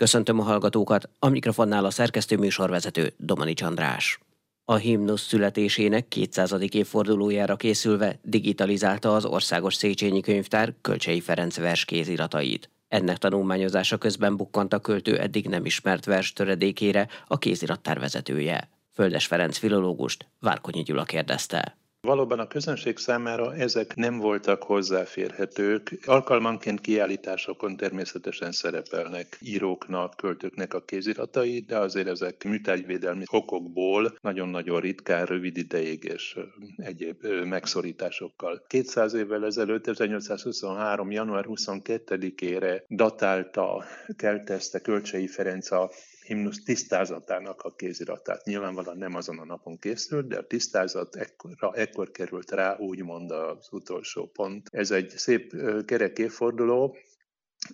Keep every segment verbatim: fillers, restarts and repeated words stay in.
Köszöntöm a hallgatókat, a mikrofonnál a szerkesztő műsorvezető Domani Csandrás. A himnusz születésének kétszázadik évfordulójára készülve digitalizálta az Országos Széchényi Könyvtár Kölcsey Ferenc verskéziratait. Ennek tanulmányozása közben bukkant a költő eddig nem ismert vers töredékére a kézirattár vezetője. Földes Ferenc filológust Várkonyi Gyula kérdezte. Valóban a közönség számára ezek nem voltak hozzáférhetők. Alkalmanként kiállításokon természetesen szerepelnek íróknak, költőknek a kéziratai, de azért ezek műtárgyvédelmi okokból nagyon-nagyon ritkán, rövid ideig és egyéb megszorításokkal. kétszáz évvel ezelőtt, ezernyolcszázhuszonhárom. január huszonkettedikére datálta, keltezte Kölcsey Ferenc a himnusz tisztázatának a kéziratát. Nyilvánvalóan nem azon a napon készült, de a tisztázat ekkora, ekkor került rá, úgymond az utolsó pont. Ez egy szép kerek évforduló,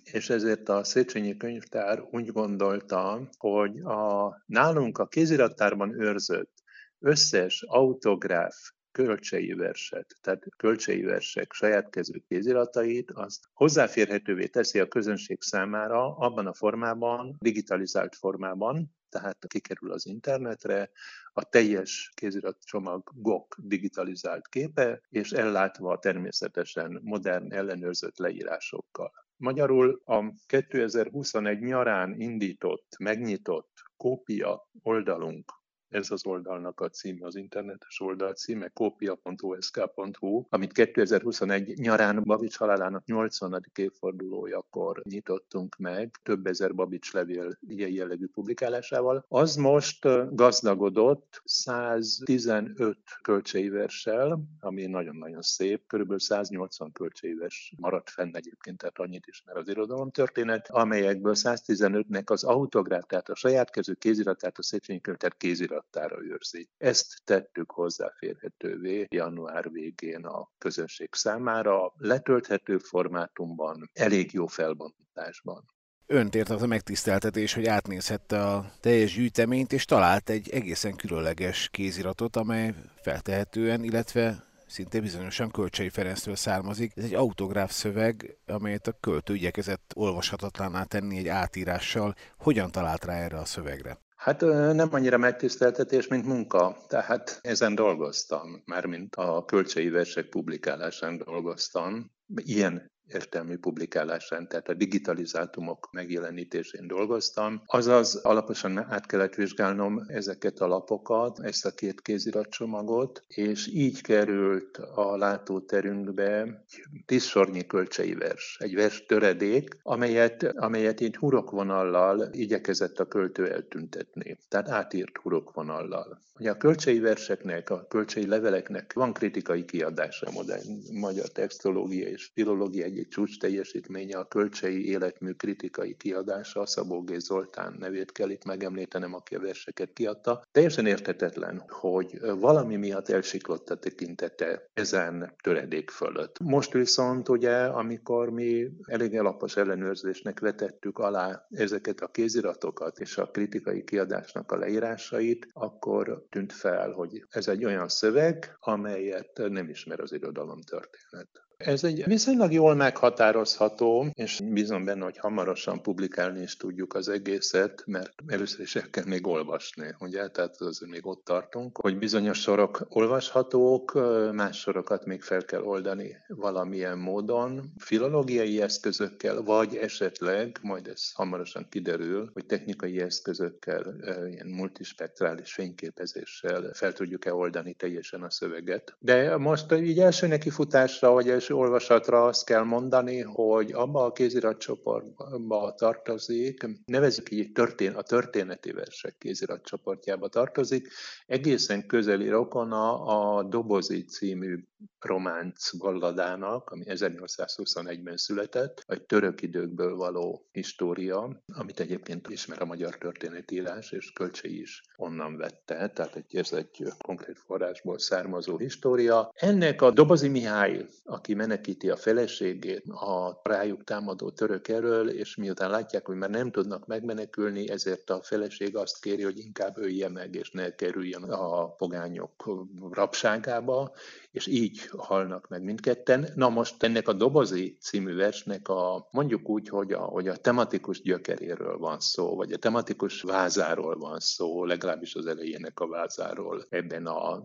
és ezért a Széchenyi Könyvtár úgy gondolta, hogy a nálunk a kézirattárban őrzött összes autográf Kölcsey verset, tehát Kölcsey versek saját kezű kéziratait, azt hozzáférhetővé teszi a közönség számára abban a formában, digitalizált formában, tehát kikerül az internetre, a teljes kéziratcsomagok digitalizált képe, és ellátva természetesen modern ellenőrzött leírásokkal. Magyarul a kétezer-huszonegy nyarán indított, megnyitott kopia oldalunk, ez az oldalnak a címe, az internetes oldal címe, kopia pont o s k pont h u, amit kétezer-huszonegy nyarán Babics halálának nyolcvanadik évfordulójakor nyitottunk meg, több ezer Babics levél ilyen jellegű publikálásával. Az most gazdagodott száztizenöt Kölcsey verssel, ami nagyon-nagyon szép, körülbelül száznyolcvan Kölcsey vers maradt fenn egyébként, tehát annyit ismer az irodalom történet, amelyekből száztizenötnek az autográf, tehát a saját kezű kézirat, tehát a Széchenyi Könyvtár kézirat őrzi. Ezt tettük hozzáférhetővé január végén a közönség számára, letölthető formátumban, elég jó felbontásban. Önt ért az a megtiszteltetés, hogy átnézhette a teljes gyűjteményt, és talált egy egészen különleges kéziratot, amely feltehetően, illetve szinte bizonyosan Kölcsey Ferenctől származik. Ez egy autográf szöveg, amelyet a költő igyekezett olvashatatlanná tenni egy átírással. Hogyan talált rá erre a szövegre? Hát nem annyira megtiszteltetés, mint munka. Tehát ezen dolgoztam, mármint a Kölcsey versek publikálásán dolgoztam. Ilyen értelmű publikálásán, tehát a digitalizátumok megjelenítésén dolgoztam. Azaz alaposan át kellett vizsgálnom ezeket a lapokat, ezt a két kéziratcsomagot, és így került a látóterünkbe tíz sornyi Kölcsey vers, egy vers töredék, amelyet, amelyet így hurokvonallal igyekezett a költő eltüntetni, tehát átírt hurokvonallal. Ugye a Kölcsey verseknek, a Kölcsey leveleknek van kritikai kiadása, modern magyar textológia és filológia egy csúcs teljesítménye, a Kölcsey életmű kritikai kiadása, a Szabó G. Zoltán nevét kell itt megemlítenem, aki a verseket kiadta. Teljesen érthetetlen, hogy valami miatt elsiklott a tekintete ezen töredék fölött. Most viszont ugye, amikor mi elég alapos ellenőrzésnek vetettük alá ezeket a kéziratokat és a kritikai kiadásnak a leírásait, akkor tűnt fel, hogy ez egy olyan szöveg, amelyet nem ismer az irodalomtörténet. Ez egy viszonylag jól meghatározható, és bízom benne, hogy hamarosan publikálni is tudjuk az egészet, mert először is el kell még olvasni, ugye? Tehát azért még ott tartunk, hogy bizonyos sorok olvashatók, más sorokat még fel kell oldani valamilyen módon, filológiai eszközökkel, vagy esetleg, majd ez hamarosan kiderül, hogy technikai eszközökkel, ilyen multispektrális fényképezéssel fel tudjuk-e oldani teljesen a szöveget. De most így első nekifutásra, vagy első olvasatra azt kell mondani, hogy abba a kéziratcsoportba tartozik, nevezzük így történ- a történeti versek kéziratcsoportjába tartozik, egészen közeli rokona a Dobozi című románc balladának, ami ezernyolcszázhuszonegyben született, egy török időkből való história, amit egyébként ismer a magyar történetírás, és Kölcsey is onnan vette, tehát egy, ez egy konkrét forrásból származó história. Ennek a Dobozi Mihály, aki menekíti a feleségét a rájuk támadó török erről, és miután látják, hogy már nem tudnak megmenekülni, ezért a feleség azt kéri, hogy inkább ölje meg, és ne kerüljön a pogányok rabságába. és így halnak meg mindketten. Na most ennek a Dobozi című versnek a, mondjuk úgy, hogy a, hogy a tematikus gyökeréről van szó, vagy a tematikus vázáról van szó, legalábbis az elejének a vázáról ebben a,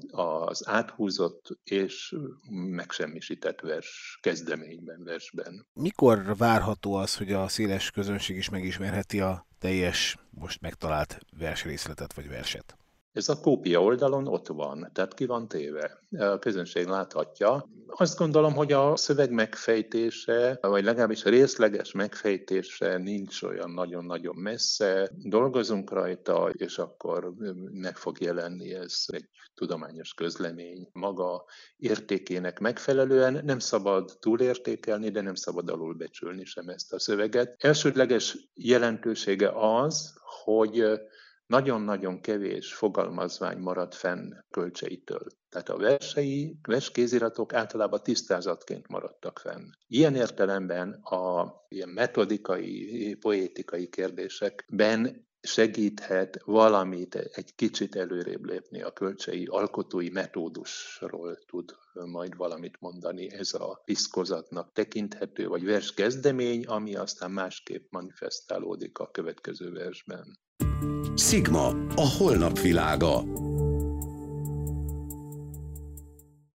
az áthúzott és megsemmisített vers kezdeményben, versben. Mikor várható az, hogy a széles közönség is megismerheti a teljes, most megtalált versrészletet vagy verset? Ez a kopia oldalon ott van, tehát ki van téve. A közönség láthatja. Azt gondolom, hogy a szöveg megfejtése, vagy legalábbis a részleges megfejtése nincs olyan nagyon-nagyon messze. Dolgozunk rajta, és akkor meg fog jelenni ez egy tudományos közlemény. Maga értékének megfelelően nem szabad túlértékelni, de nem szabad alulbecsülni sem ezt a szöveget. Elsődleges jelentősége az, hogy nagyon-nagyon kevés fogalmazvány maradt fenn Kölcseitől. Tehát a versei, verskéziratok általában tisztázatként maradtak fenn. Ilyen értelemben a ilyen metodikai, poétikai kérdésekben segíthet valamit, egy kicsit előrébb lépni a Kölcsey alkotói metódusról tud majd valamit mondani. Ez a viszkozatnak tekinthető, vagy verskezdemény, ami aztán másképp manifestálódik a következő versben. Szigma, a holnap világa.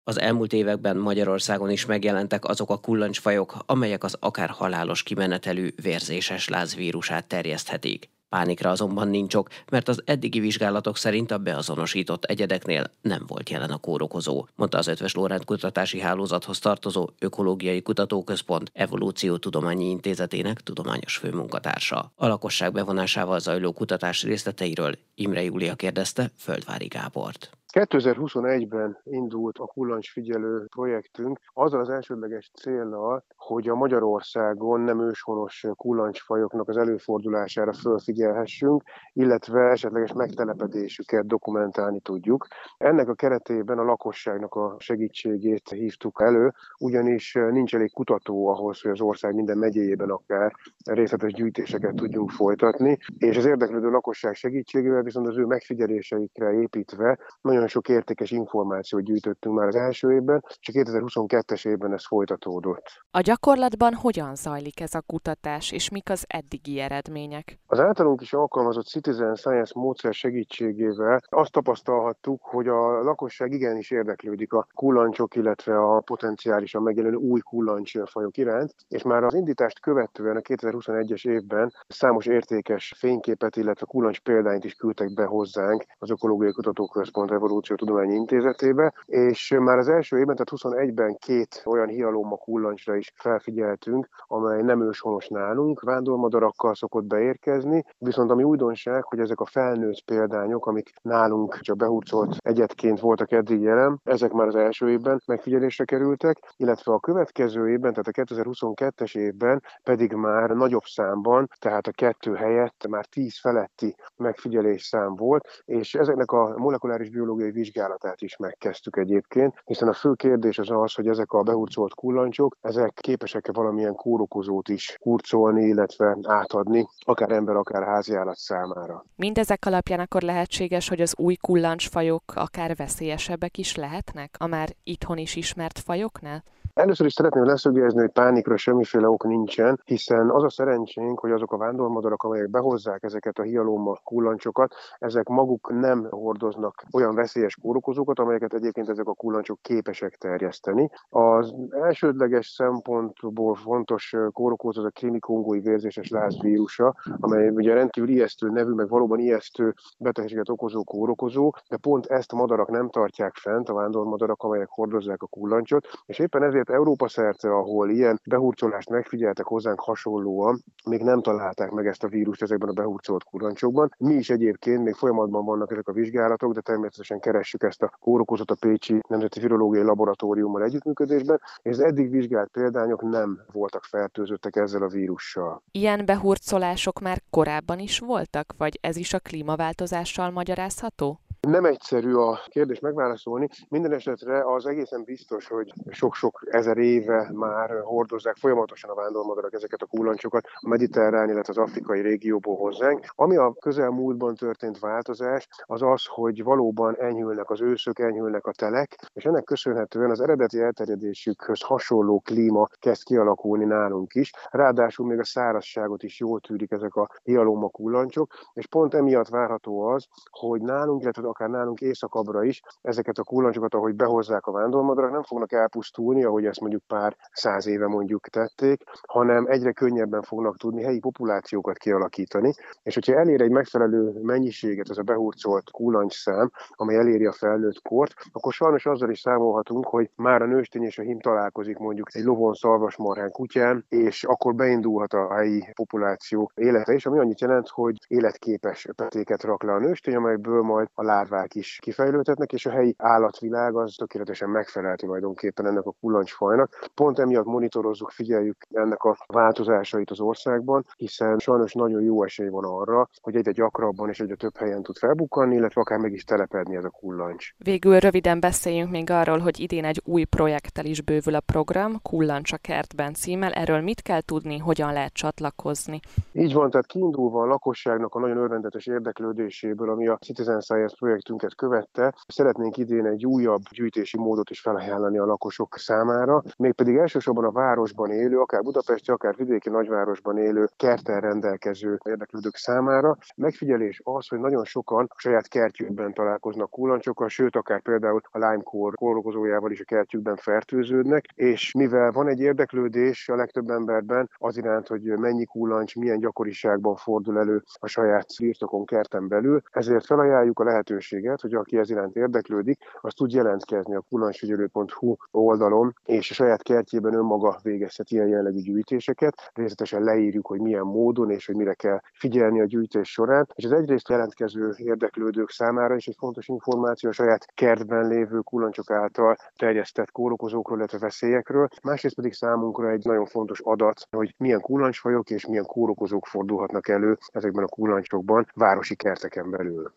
Az elmúlt években Magyarországon is megjelentek azok a kullancsfajok, amelyek az akár halálos kimenetelű vérzéses láz vírusát terjeszthetik. Pánikra azonban nincs ok, mert az eddigi vizsgálatok szerint a beazonosított egyedeknél nem volt jelen a kórokozó, mondta az Eötvös Loránd kutatási hálózathoz tartozó Ökológiai Kutatóközpont Evolúció Tudományi Intézetének tudományos főmunkatársa. A lakosság bevonásával zajló kutatás részleteiről Imre Júlia kérdezte Földvári Gábort. kétezer-huszonegyben indult a kullancsfigyelő projektünk azzal az elsődleges céllal, hogy a Magyarországon nem őshonos kullancsfajoknak az előfordulására fölfigyelhessünk, illetve esetleges megtelepedésüket dokumentálni tudjuk. Ennek a keretében a lakosságnak a segítségét hívtuk elő, ugyanis nincs elég kutató ahhoz, hogy az ország minden megyéjében akár részletes gyűjtéseket tudjunk folytatni, és az érdeklődő lakosság segítségével viszont az ő megfigyeléseikre építve nagyon sok értékes információt gyűjtöttünk már az első évben, és a kétezer-huszonkettes évben ez folytatódott. A gyakorlatban hogyan zajlik ez a kutatás, és mik az eddigi eredmények? Az általunk is alkalmazott citizen science módszer segítségével azt tapasztalhattuk, hogy a lakosság igenis érdeklődik a kullancsok, illetve a potenciálisan megjelenő új kullancsfajok iránt, és már az indítást követően a kétezer-huszonegyes évben számos értékes fényképet, illetve kullancs példányt is küldtek be hozzánk az Ökológiai Kutatóközpont Evolúció Tudományi Intézetébe, és már az első évben, tehát huszonegyben két olyan Hyalomma kullancsra is felfigyeltünk, amely nem őshonos nálunk, vándormadarakkal szokott beérkezni, viszont ami újdonság, hogy ezek a felnőtt példányok, amik nálunk csak behurcolt egyedként voltak eddig jelen, ezek már az első évben megfigyelésre kerültek, illetve a következő évben, tehát a kétezer-huszonkettes évben pedig már nagyobb számban, tehát a kettő helyett már tíz feletti megfigyelés szám volt, és ezeknek a molekuláris biológiai vizsgálatát is megkezdtük egyébként, hiszen a fő kérdés az az, hogy ezek a behurcolt kullancsok, ezek képesek-e valamilyen kórokozót is hurcolni, illetve átadni, akár ember, akár háziállat számára. Mindezek alapján akkor lehetséges, hogy az új kullancsfajok akár veszélyesebbek is lehetnek, a már itthon is ismert fajoknál? Először is szeretném leszögezni, hogy pánikra semmiféle ok nincsen, hiszen az a szerencsénk, hogy azok a vándormadarak, amelyek behozzák ezeket a Hyalomma kullancsokat, ezek maguk nem hordoznak olyan veszélyes kórokozókat, amelyeket egyébként ezek a kullancsok képesek terjeszteni. Az elsődleges szempontból fontos kórokozó az a krimikongói vérzéses láz vírusa, amely ugye rendkívül ijesztő nevű, meg valóban ijesztő betegséget okozó kórokozó, de pont ezt a madarak nem tartják fent, a vándormadarak, amelyek hordozzák a kullancsot, és éppen ezért Európa szerte, ahol ilyen behurcolást megfigyeltek hozzánk hasonlóan, még nem találták meg ezt a vírust ezekben a behurcolt kullancsokban. Mi is egyébként még folyamatban vannak ezek a vizsgálatok, de természetesen keressük ezt a kórokozót a Pécsi Nemzeti Virológiai Laboratóriummal együttműködésben, és az eddig vizsgált példányok nem voltak fertőzöttek ezzel a vírussal. Ilyen behurcolások már korábban is voltak, vagy ez is a klímaváltozással magyarázható? Nem egyszerű a kérdést megválaszolni. Minden esetre az egészen biztos, hogy sok-sok ezer éve már hordozzák folyamatosan a vándormadarak ezeket a kullancsokat a mediterrán, illetve az afrikai régióból hozzánk. Ami a közelmúltban történt változás, az az, hogy valóban enyhülnek az őszök, enyhülnek a telek, és ennek köszönhetően az eredeti elterjedésükhöz hasonló klíma kezd kialakulni nálunk is. Ráadásul még a szárazságot is jól tűrik ezek a Hyalomma kullancsok, és pont emiatt várható az, hogy nálunk, illetve akár nálunk északabbra is ezeket a kullancsokat, ahogy behozzák a vándormadarak, nem fognak elpusztulni, ahogy ezt mondjuk pár száz éve mondjuk tették, hanem egyre könnyebben fognak tudni helyi populációkat kialakítani, és hogyha elér egy megfelelő mennyiséget ez a behurcolt kullancsszám, amely eléri a felnőtt kort, akkor sajnos azzal is számolhatunk, hogy már a nőstény és a hím találkozik mondjuk egy lovon, szarvasmarhán, kutyán, és akkor beindulhat a helyi populáció élete is, ami annyit jelent, hogy életképes petéket rak le a nőstény, amelyből majd a lárvák is kifejlődhetnek, és a helyi állatvilág az tökéletesen megfelel tulajdonképpen ennek a kullancsfajnak. Pont emiatt monitorozzuk, figyeljük ennek a változásait az országban, hiszen sajnos nagyon jó esély van arra, hogy egyre gyakrabban és egyre több helyen tud felbukkanni, illetve akár meg is telepedni ez a kullancs. Végül röviden beszéljünk még arról, hogy idén egy új projekttel is bővül a program, Kullancs a kertben címmel. Erről mit kell tudni, hogyan lehet csatlakozni? Így van, tehát kiindulva a lakosságnak a nagyon örvendetes érdeklődéséből, ami a Citizen Science projektünket követte, szeretnénk idén egy újabb gyűjtési módot is felajánlani a lakosok számára, mégpedig elsősorban a városban élő, akár budapesti, akár vidéki nagyvárosban élő kerttel rendelkező érdeklődők számára. Megfigyelés az, hogy nagyon sokan a saját kertjükben találkoznak kullancsokkal, sőt, akár például a Lyme-kór kórokozójával is a kertjükben fertőződnek, és mivel van egy érdeklődés a legtöbb emberben az iránt, hogy mennyi kullancs, milyen gyakoriságban fordul elő a saját birtokon, kerten belül, ezért felajánljuk a lehetőséget, hogy aki ez iránt érdeklődik, az tud jelentkezni a kullancsfigyelő pont hu oldalon, és a saját kertjében önmaga végezhet ilyen jellegű gyűjtéseket. Részletesen leírjuk, hogy milyen módon és hogy mire kell figyelni a gyűjtés során, és az egyrészt jelentkező érdeklődők számára is egy fontos információ a saját kertben lévő kullancsok által terjesztett kórokozókról, illetve veszélyekről, másrészt pedig számunkra egy nagyon fontos adat, hogy milyen kullancsfajok és milyen kórokozók fordulhatnak elő ezekben a kullancsokban városi kerteken belül.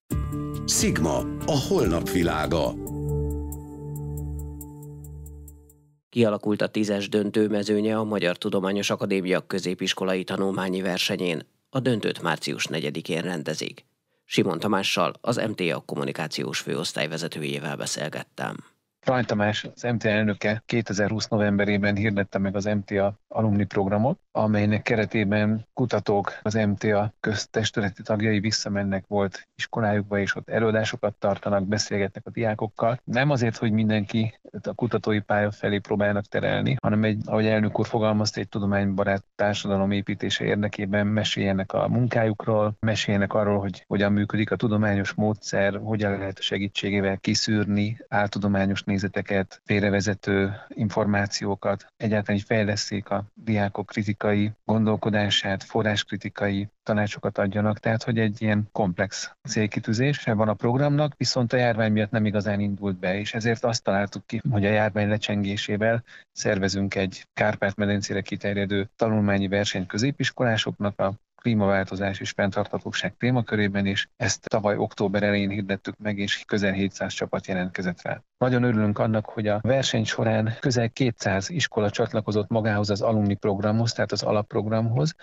Szigma, a holnap világa. Kialakult a tízes döntőmezőnye a Magyar Tudományos Akadémia középiskolai tanulmányi versenyén. A döntőt március negyedikén rendezik. Simon Tamással, az em té á kommunikációs főosztályvezetőjével beszélgettem. Freund Tamás, az em té á elnöke kétezer-húsz novemberében hirdette meg az em té á alumni programot, amelynek keretében kutatók, az em té á köztestületi tagjai visszamennek volt iskolájukba, és ott előadásokat tartanak, beszélgetnek a diákokkal. Nem azért, hogy mindenki a kutatói pálya felé próbálnak terelni, hanem egy, ahogy elnök úr fogalmazta, egy tudománybarát társadalom építése érdekében meséljenek a munkájukról, meséljenek arról, hogy hogyan működik a tudományos módszer, hogyan lehet a segítségével kiszűrni áltudományos nézeteket, félrevezető információkat, egyáltalán is fejleszték a diákok kritikai gondolkodását, forráskritikai tanácsokat adjanak, tehát hogy egy ilyen komplex célkitűzés van a programnak, viszont a járvány miatt nem igazán indult be, és ezért azt találtuk ki, hogy a járvány lecsengésével szervezünk egy Kárpát-medencére kiterjedő tanulmányi versenyt középiskolásoknak a klímaváltozás és fenntarthatóság témakörében, és ezt tavaly október elején hirdettük meg, és közel hétszáz csapat jelentkezett rá. Nagyon örülünk annak, hogy a verseny során közel kétszáz iskola csatlakozott magához az alumni programhoz, tehát az alapprogramhoz,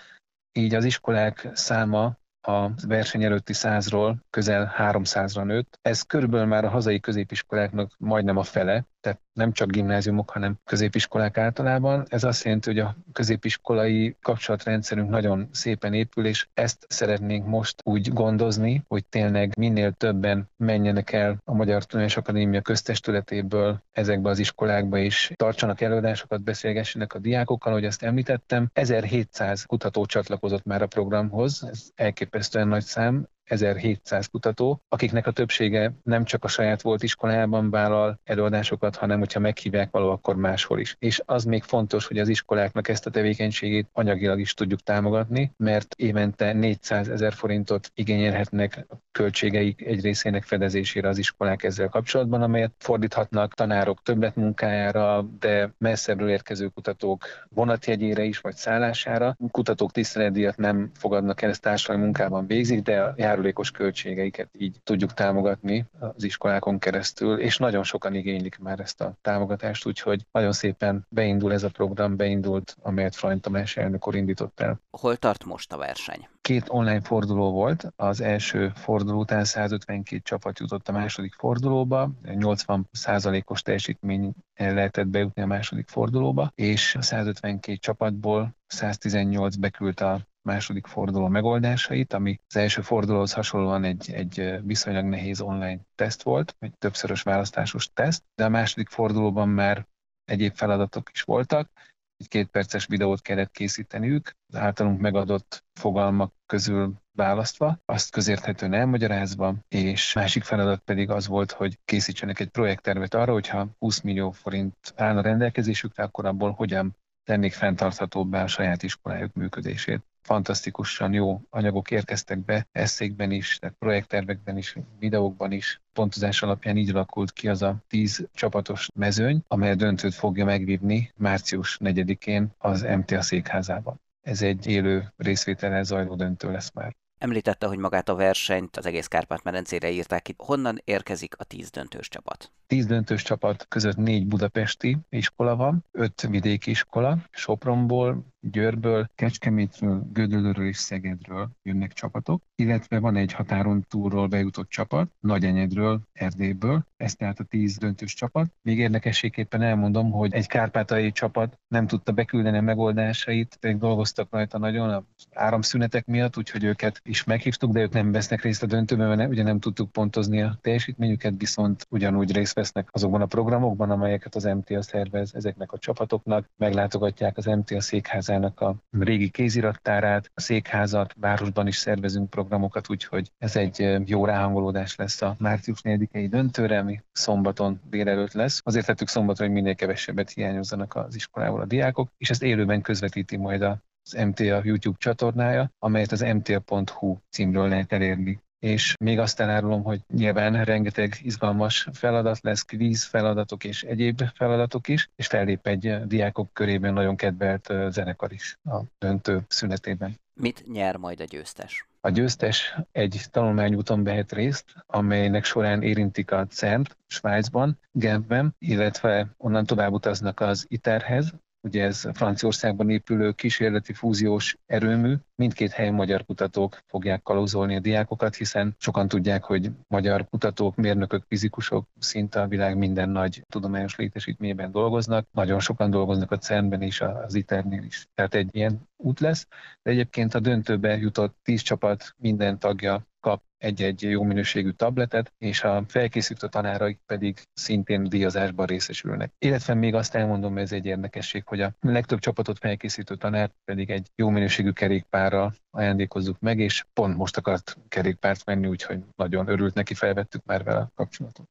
így az iskolák száma a verseny előtti százról közel háromszázra nőtt. Ez körülbelül már a hazai középiskoláknak majdnem a fele, tehát nem csak gimnáziumok, hanem középiskolák általában. Ez azt jelenti, hogy a középiskolai kapcsolatrendszerünk nagyon szépen épül, és ezt szeretnénk most úgy gondozni, hogy tényleg minél többen menjenek el a Magyar Tudományos Akadémia köztestületéből ezekbe az iskolákba is, tartsanak előadásokat, beszélgessenek a diákokkal, ahogy azt említettem. ezerhétszáz kutató csatlakozott már a programhoz, ez elképesztően nagy szám. ezerhétszáz kutató, akiknek a többsége nem csak a saját volt iskolájában vállal előadásokat, hanem hogyha meghívják való, akkor máshol is. És az még fontos, hogy az iskoláknak ezt a tevékenységét anyagilag is tudjuk támogatni, mert évente négyszázezer forintot igényelhetnek a költségeik egy részének fedezésére az iskolák ezzel kapcsolatban, amelyet fordíthatnak tanárok többletmunkájára, de messzebbről érkező kutatók vonatjegyére is, vagy szállására. Kutatók tiszteletdíjat nem fogadnak el, ezt társadalmi munkában végzik, de jár járulékos költségeiket így tudjuk támogatni az iskolákon keresztül, és nagyon sokan igénylik már ezt a támogatást, úgyhogy nagyon szépen beindul ez a program, beindult, amelyet Freund Tamás elnök úr indított el. Hol tart most a verseny? Két online forduló volt, az első forduló után százötvenkét csapat jutott a második fordulóba, nyolcvan százalékos teljesítmény lehetett bejutni a második fordulóba, és a százötvenkét csapatból száztizennyolc beküldt a második forduló megoldásait, ami az első fordulóhoz hasonlóan egy, egy viszonylag nehéz online teszt volt, egy többszörös választásos teszt, de a második fordulóban már egyéb feladatok is voltak, egy kétperces videót kellett készíteniük, az általunk megadott fogalmak közül választva, azt közérthetően elmagyarázva, és másik feladat pedig az volt, hogy készítsenek egy projekttervet arra, hogyha húsz millió forint állna rendelkezésükre, akkor abból hogyan tennék fenntarthatóbbá a saját iskolájuk működését. Fantasztikusan jó anyagok érkeztek be, eszékben is, tehát projekttervekben is, videókban is. Pontozás alapján így alakult ki az a tíz csapatos mezőny, amely a döntőt fogja megvívni március negyedikén az em té á székházában. Ez egy élő részvétellel zajló döntő lesz már. Említette, hogy magát a versenyt az egész Kárpát-medencére írták ki. Honnan érkezik a tíz döntős csapat? tíz döntős csapat között négy budapesti iskola van, öt vidéki iskola, Sopronból, Győrből, Kecskemétről, Gödöllőről és Szegedről jönnek csapatok, illetve van egy határon túlról bejutott csapat, Nagyenyedről, Erdélyből, ez tehát a tíz döntős csapat. Még érdekességképpen elmondom, hogy egy kárpátai csapat nem tudta beküldeni a megoldásait, pedig dolgoztak rajta nagyon az áramszünetek miatt, úgyhogy őket is meghívtuk, de ők nem vesznek részt a döntőben, mert nem, ugye nem tudtuk pontozni a teljesítményüket, viszont ugyanúgy részt vesznek azokban a programokban, amelyeket az em té á szervez ezeknek a csapatoknak, meglátogatják az em té á székházát, a régi kézirattárát, a székházat, városban is szervezünk programokat, úgyhogy ez egy jó ráhangolódás lesz a március negyedikei döntőre, ami szombaton délelőtt lesz. Azért tettük szombaton, hogy minél kevesebbet hiányozzanak az iskolából a diákok, és ezt élőben közvetíti majd az em té á YouTube csatornája, amelyet az em té á pont hú címről lehet elérni. És még azt elárulom, hogy nyilván rengeteg izgalmas feladat lesz, kvíz feladatok és egyéb feladatok is, és fellép egy diákok körében nagyon kedvelt zenekar is a döntő szünetében. Mit nyer majd a győztes? A győztes egy tanulmányúton vehet részt, amelynek során érintik a cé e en-t Svájcban, Genfben, illetve onnan tovább utaznak az iterhez. Ugye ez Franciaországban épülő kísérleti fúziós erőmű. Mindkét helyen magyar kutatók fogják kalauzolni a diákokat, hiszen sokan tudják, hogy magyar kutatók, mérnökök, fizikusok szinte a világ minden nagy tudományos létesítményben dolgoznak. Nagyon sokan dolgoznak a cé e en-ben és az iternél is. Tehát egy ilyen út lesz. De egyébként a döntőbe jutott tíz csapat minden tagja kap egy-egy jó minőségű tabletet, és a felkészítő tanáraik pedig szintén díjazásban részesülnek. Illetve még azt elmondom, hogy ez egy érdekesség, hogy a legtöbb csapatot felkészítő tanárt pedig egy jó minőségű kerékpárral ajándékozzuk meg, és pont most akart kerékpárt venni, úgyhogy nagyon örült neki, felvettük már vele a kapcsolatot.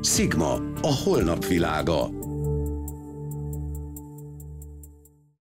Szigma, a holnap világa.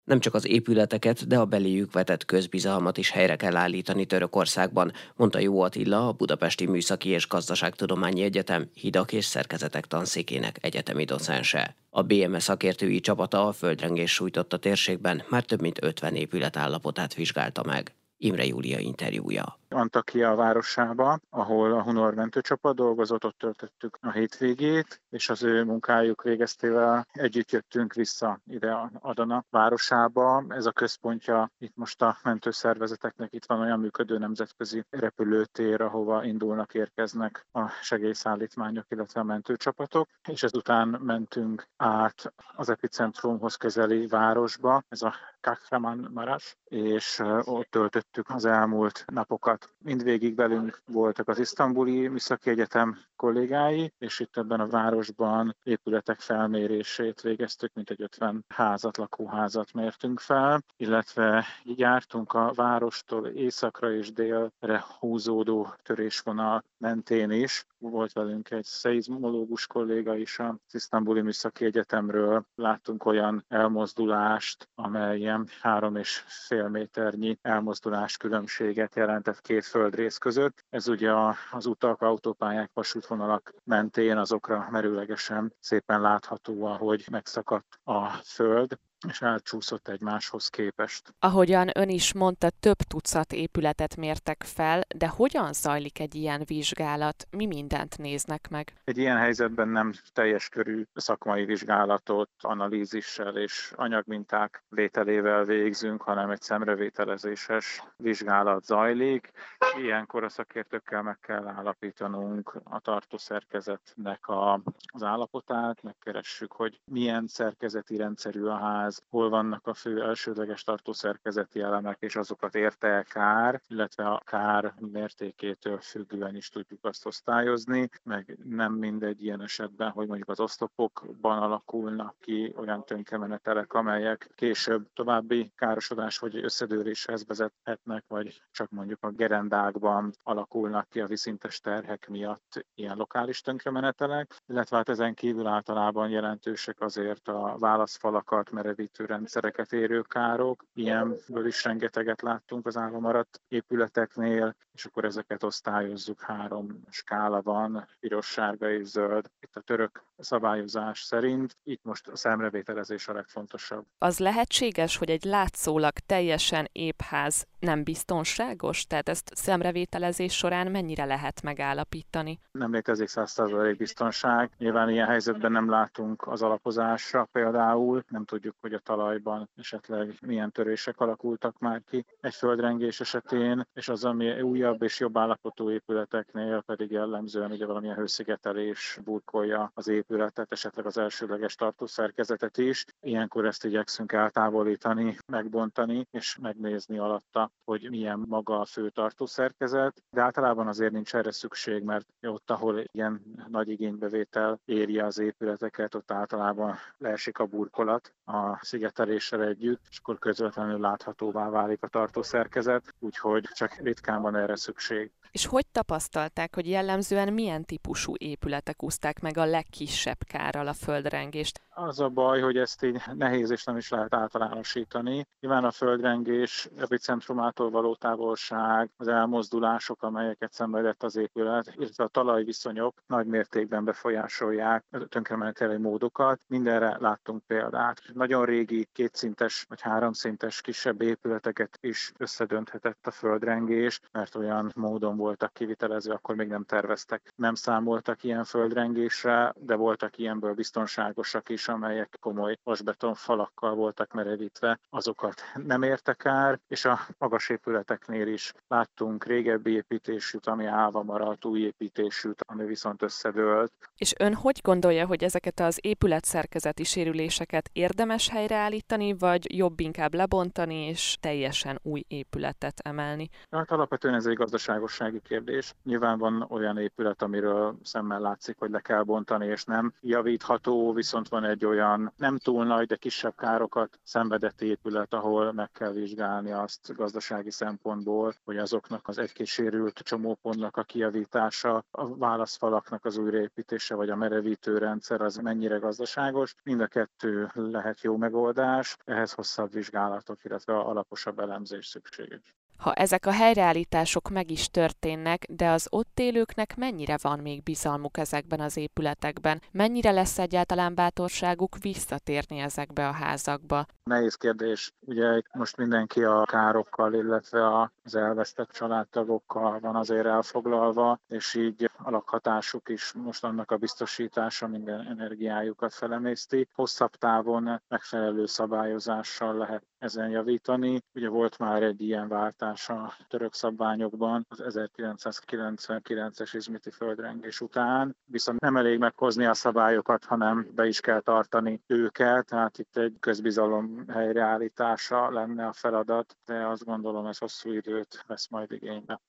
Nem csak az épületeket, de a beléjük vetett közbizalmat is helyre kell állítani Törökországban, mondta Jó Attila, a Budapesti Műszaki és Gazdaságtudományi Egyetem Hidak és Szerkezetek Tanszékének egyetemi docense. A bé em e szakértői csapata a földrengés sújtotta térségben már több mint ötven épület állapotát vizsgálta meg. Imre Júlia interjúja. Antakya városába, ahol a Hunor mentőcsapat dolgozott, ott töltöttük a hétvégét, és az ő munkájuk végeztével együtt jöttünk vissza ide Adana városába. Ez a központja itt most a mentőszervezeteknek, itt van olyan működő nemzetközi repülőtér, ahova indulnak, érkeznek a segélyszállítmányok, illetve a mentőcsapatok, és ezután mentünk át az epicentrumhoz közeli városba, ez a Kahramanmaraş, és ott töltöttük az elmúlt napokat. Mindvégig velünk voltak az Isztambuli Műszaki Egyetem kollégái, és itt ebben a városban épületek felmérését végeztük, mintegy ötven házat, lakóházat mértünk fel, illetve így jártunk a várostól északra és délre húzódó törésvonal mentén is. Volt velünk egy szeizmológus kolléga is az Isztambuli Műszaki Egyetemről. Láttunk olyan elmozdulást, amely ilyen három és fél méternyi elmozdulás különbséget jelentett két földrész között. Ez ugye az utak, autópályák, vasútvonalak mentén azokra merőlegesen szépen látható, ahogy megszakadt a föld. és elcsúszott egymáshoz képest. Ahogyan ön is mondta, több tucat épületet mértek fel, de hogyan zajlik egy ilyen vizsgálat? Mi mindent néznek meg? Egy ilyen helyzetben nem teljes körű szakmai vizsgálatot analízissel és anyagminták vételével végzünk, hanem egy szemrevételezéses vizsgálat zajlik. Ilyenkor a szakértőkkel meg kell állapítanunk a tartószerkezetnek a, az állapotát, megkeressük, hogy milyen szerkezeti rendszerű a ház, hol vannak a fő elsődleges tartószerkezeti elemek, és azokat érte-e kár, illetve a kár mértékétől függően is tudjuk azt osztályozni, meg nem mindegy ilyen esetben, hogy mondjuk az oszlopokban alakulnak ki olyan tönkemenetelek, amelyek később további károsodás vagy összedőréshez vezethetnek, vagy csak mondjuk a gerendákban alakulnak ki a viszintes terhek miatt ilyen lokális tönkemenetelek, illetve hát ezen kívül általában jelentősek azért a válaszfalakat, merevítő rendszereket érő károk. Ilyenből is rengeteget láttunk az államaradt épületeknél, és akkor ezeket osztályozzuk. Három skála van, piros, sárga és zöld. Itt a török szabályozás szerint, itt most a szemrevételezés a legfontosabb. Az lehetséges, hogy egy látszólag teljesen épp ház nem biztonságos? Tehát ezt szemrevételezés során mennyire lehet megállapítani? Nem létezik száz százalék biztonság. Nyilván ilyen helyzetben nem látunk az alapozásra például, nem tudjuk, hogy a talajban esetleg milyen törések alakultak már ki egy földrengés esetén, és az, ami újabb és jobb állapotú épületeknél pedig jellemzően ugye valamilyen hőszigetelés burkolja az épületet, esetleg az elsődleges tartószerkezetet is. Ilyenkor ezt igyekszünk eltávolítani, megbontani és megnézni alatta, hogy milyen maga a fő tartószerkezet, de általában azért nincs erre szükség, mert ott, ahol ilyen nagy igénybevétel éri az épületeket, ott általában leesik a burkolat a szigeteléssel együtt, és akkor közvetlenül láthatóvá válik a tartószerkezet, úgyhogy csak ritkán van erre szükség. És hogy tapasztalták, hogy jellemzően milyen típusú épületek úszták meg a legkisebb kárral a földrengést? Az a baj, hogy ezt így nehéz és nem is lehet általánosítani. Nyilván a földrengés epicentrumától való távolság, az elmozdulások, amelyeket szenvedett az épület, illetve a talajviszonyok nagy mértékben befolyásolják a tönkremeneteli módokat. Mindenre láttunk példát. Nagyon régi, kétszintes vagy háromszintes kisebb épületeket is összedönthetett a földrengés, mert olyan módon voltak kivitelező, akkor még nem terveztek. Nem számoltak ilyen földrengésre, de voltak ilyenből biztonságosak is, amelyek komoly vasbeton falakkal voltak merevítve, azokat nem érte kár, és a magas épületeknél is láttunk régebbi építésűt, ami állva maradt, új építésűt, ami viszont összedőlt. És ön hogy gondolja, hogy ezeket az épületszerkezeti sérüléseket érdemes helyreállítani, vagy jobb inkább lebontani és teljesen új épületet emelni? Hát alapvetően ez egy gazdaságossági kérdés. Nyilván van olyan épület, amiről szemmel látszik, hogy le kell bontani, és nem javítható, viszont van egy olyan nem túl nagy, de kisebb károkat szenvedett épület, ahol meg kell vizsgálni azt gazdasági szempontból, hogy azoknak az egy-két sérült csomópontnak a kijavítása, a válaszfalaknak az újraépítése, vagy a merevítő rendszer az mennyire gazdaságos. Mind a kettő lehet jó megoldás, ehhez hosszabb vizsgálatok, illetve alaposabb elemzés szükséges. Ha ezek a helyreállítások meg is történnek, de az ott élőknek mennyire van még bizalmuk ezekben az épületekben? Mennyire lesz egyáltalán bátorságuk visszatérni ezekbe a házakba? Nehéz kérdés. Ugye most mindenki a károkkal, illetve az elvesztett családtagokkal van azért elfoglalva, és így a lakhatásuk is most annak a biztosítása minden energiájukat felemészti. Hosszabb távon megfelelő szabályozással lehet ezen javítani. Ugye volt már egy ilyen váltás a török szabványokban az ezerkilencszázkilencvenkilences izmiti földrengés után, viszont nem elég meghozni a szabályokat, hanem be is kell tartani őket, tehát itt egy közbizalom helyreállítása lenne a feladat, de azt gondolom ez hosszú időt vesz majd igénybe.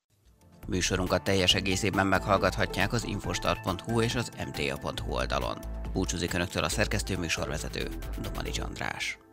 Műsorunkat teljes egészében meghallgathatják az infostart pont hu és az em té á pont hu oldalon. Búcsúzik önöktől a szerkesztő műsorvezető, Domani Csandrás.